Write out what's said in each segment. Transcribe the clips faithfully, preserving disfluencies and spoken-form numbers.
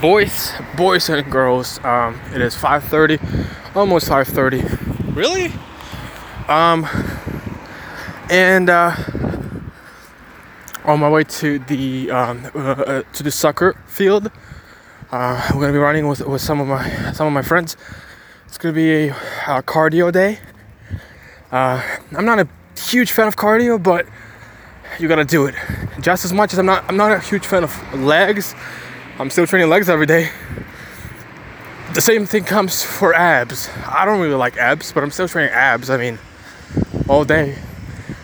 boys, boys and girls. Um, it is five thirty, almost five thirty. Really? Um, and uh, on my way to the um, uh, to the soccer field, uh, I'm gonna be running with, with some of my some of my friends. It's gonna be a, a cardio day. Uh, I'm not a huge fan of cardio, but you gotta do it. Just as much as I'm not I'm not a huge fan of legs. I'm still training legs every day. The same thing comes for abs. I don't really like abs, but I'm still training abs. I mean, all day,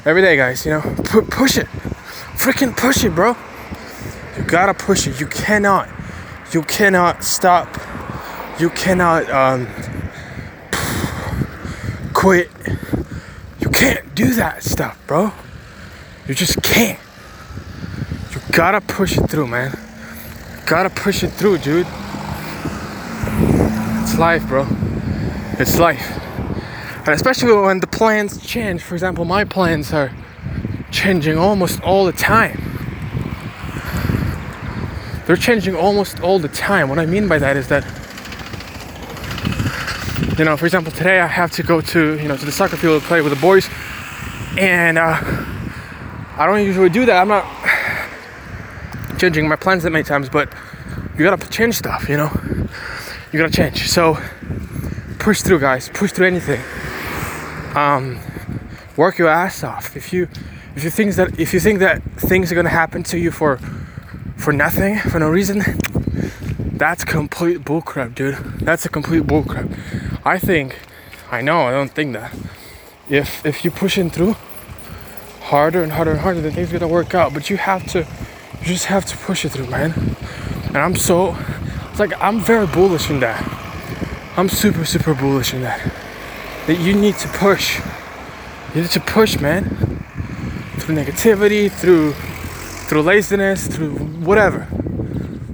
every day, guys, you know, P- push it, freaking push it, bro. You gotta push it. You cannot, you cannot stop. You cannot um, quit. You can't do that stuff, bro. You just can't. You gotta push it through, man. Gotta push it through, dude. It's life, bro. It's life. And especially when the plans change. For example, my plans are changing almost all the time. They're changing almost all the time. What I mean by that is that, you know, for example, today I have to go to, you know, to the soccer field to play with the boys. And uh, I don't usually do that. I'm not changing my plans that many times, but you gotta change stuff, you know. You gotta change. So push through, guys. Push through anything. Um, work your ass off. If you if you think that if you think that things are gonna happen to you for for nothing, for no reason, that's complete bullcrap, dude. That's a complete bullcrap. I think, I know, I don't think that. If if you push in through harder and harder and harder, then things are gonna work out. But you have to. You just have to push it through, man. And I'm so, it's like I'm very bullish in that. I'm super, super bullish in that. That you need to push. You need to push, man. Through negativity, through, through laziness, through whatever,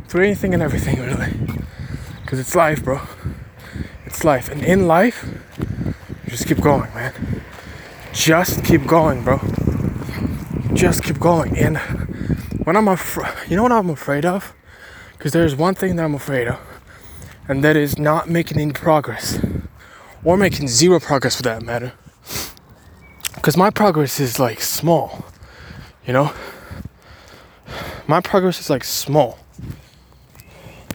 through anything and everything, really. Because it's life, bro. It's life, and in life, you just keep going, man. Just keep going, bro. Just keep going, and. When I'm afraid, you know what I'm afraid of? Because there's one thing that I'm afraid of, and that is not making any progress, or making zero progress for that matter. Because my progress is like small, you know? My progress is like small.